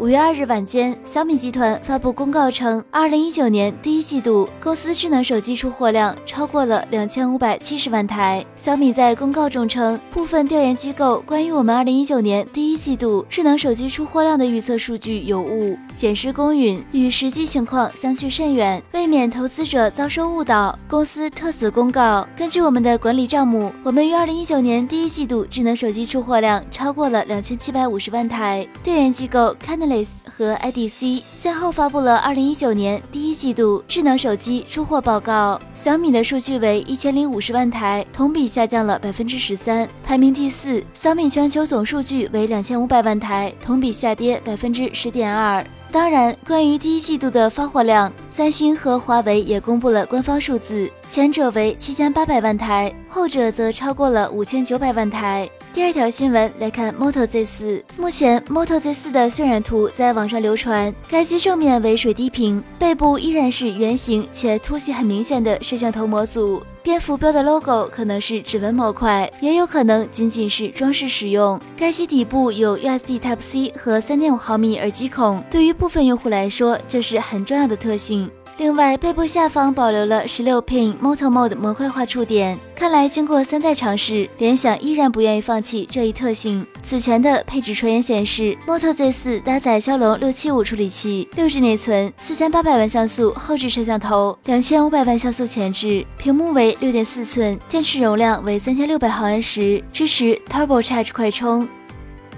5月2日晚间，小米集团发布公告称，2019年第一季度，构思智能手机出货量超过了2570万台。小米在公告中称，部分调研机构关于我们2019年第一季度智能手机出货量的预测数据有误，显示公允，与实际情况相去甚远，未免投资者遭受误导。公司特此公告，根据我们的管理账目，我们于2019年第一季度智能手机出货量超过了2750万台。调研机构看到和 IDC 先后发布了2019年第一季度智能手机出货报告，小米的数据为1050万台，同比下降了 13%， 排名第4。小米全球总数据为2500万台，同比下跌 10.2%。当然，关于第一季度的发货量，三星和华为也公布了官方数字，前者为7800万台，后者则超过了5900万台。第二条新闻来看 Moto Z4。 目前 Moto Z4 的渲染图在网上流传，该机正面为水滴屏，背部依然是圆形且凸起很明显的摄像头模组，蝙蝠标的 logo 可能是指纹模块，也有可能仅仅是装饰使用。该机底部有 USB Type-C 和 3.5毫米 耳机孔，对于部分用户来说，这是很重要的特性。另外，背部下方保留了 16-pin Moto Mode 模块化触点，看来经过3代尝试，联想依然不愿意放弃这一特性。此前的配置传言显示， Moto Z4 搭载骁龙675处理器，6G 内存，4800万像素后置摄像头，2500万像素前置，屏幕为 6.4 寸，电池容量为3600毫安时，支持 Turbo Charge 快充。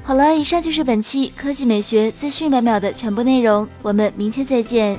好了，以上就是本期科技美学资讯100秒的全部内容，我们明天再见。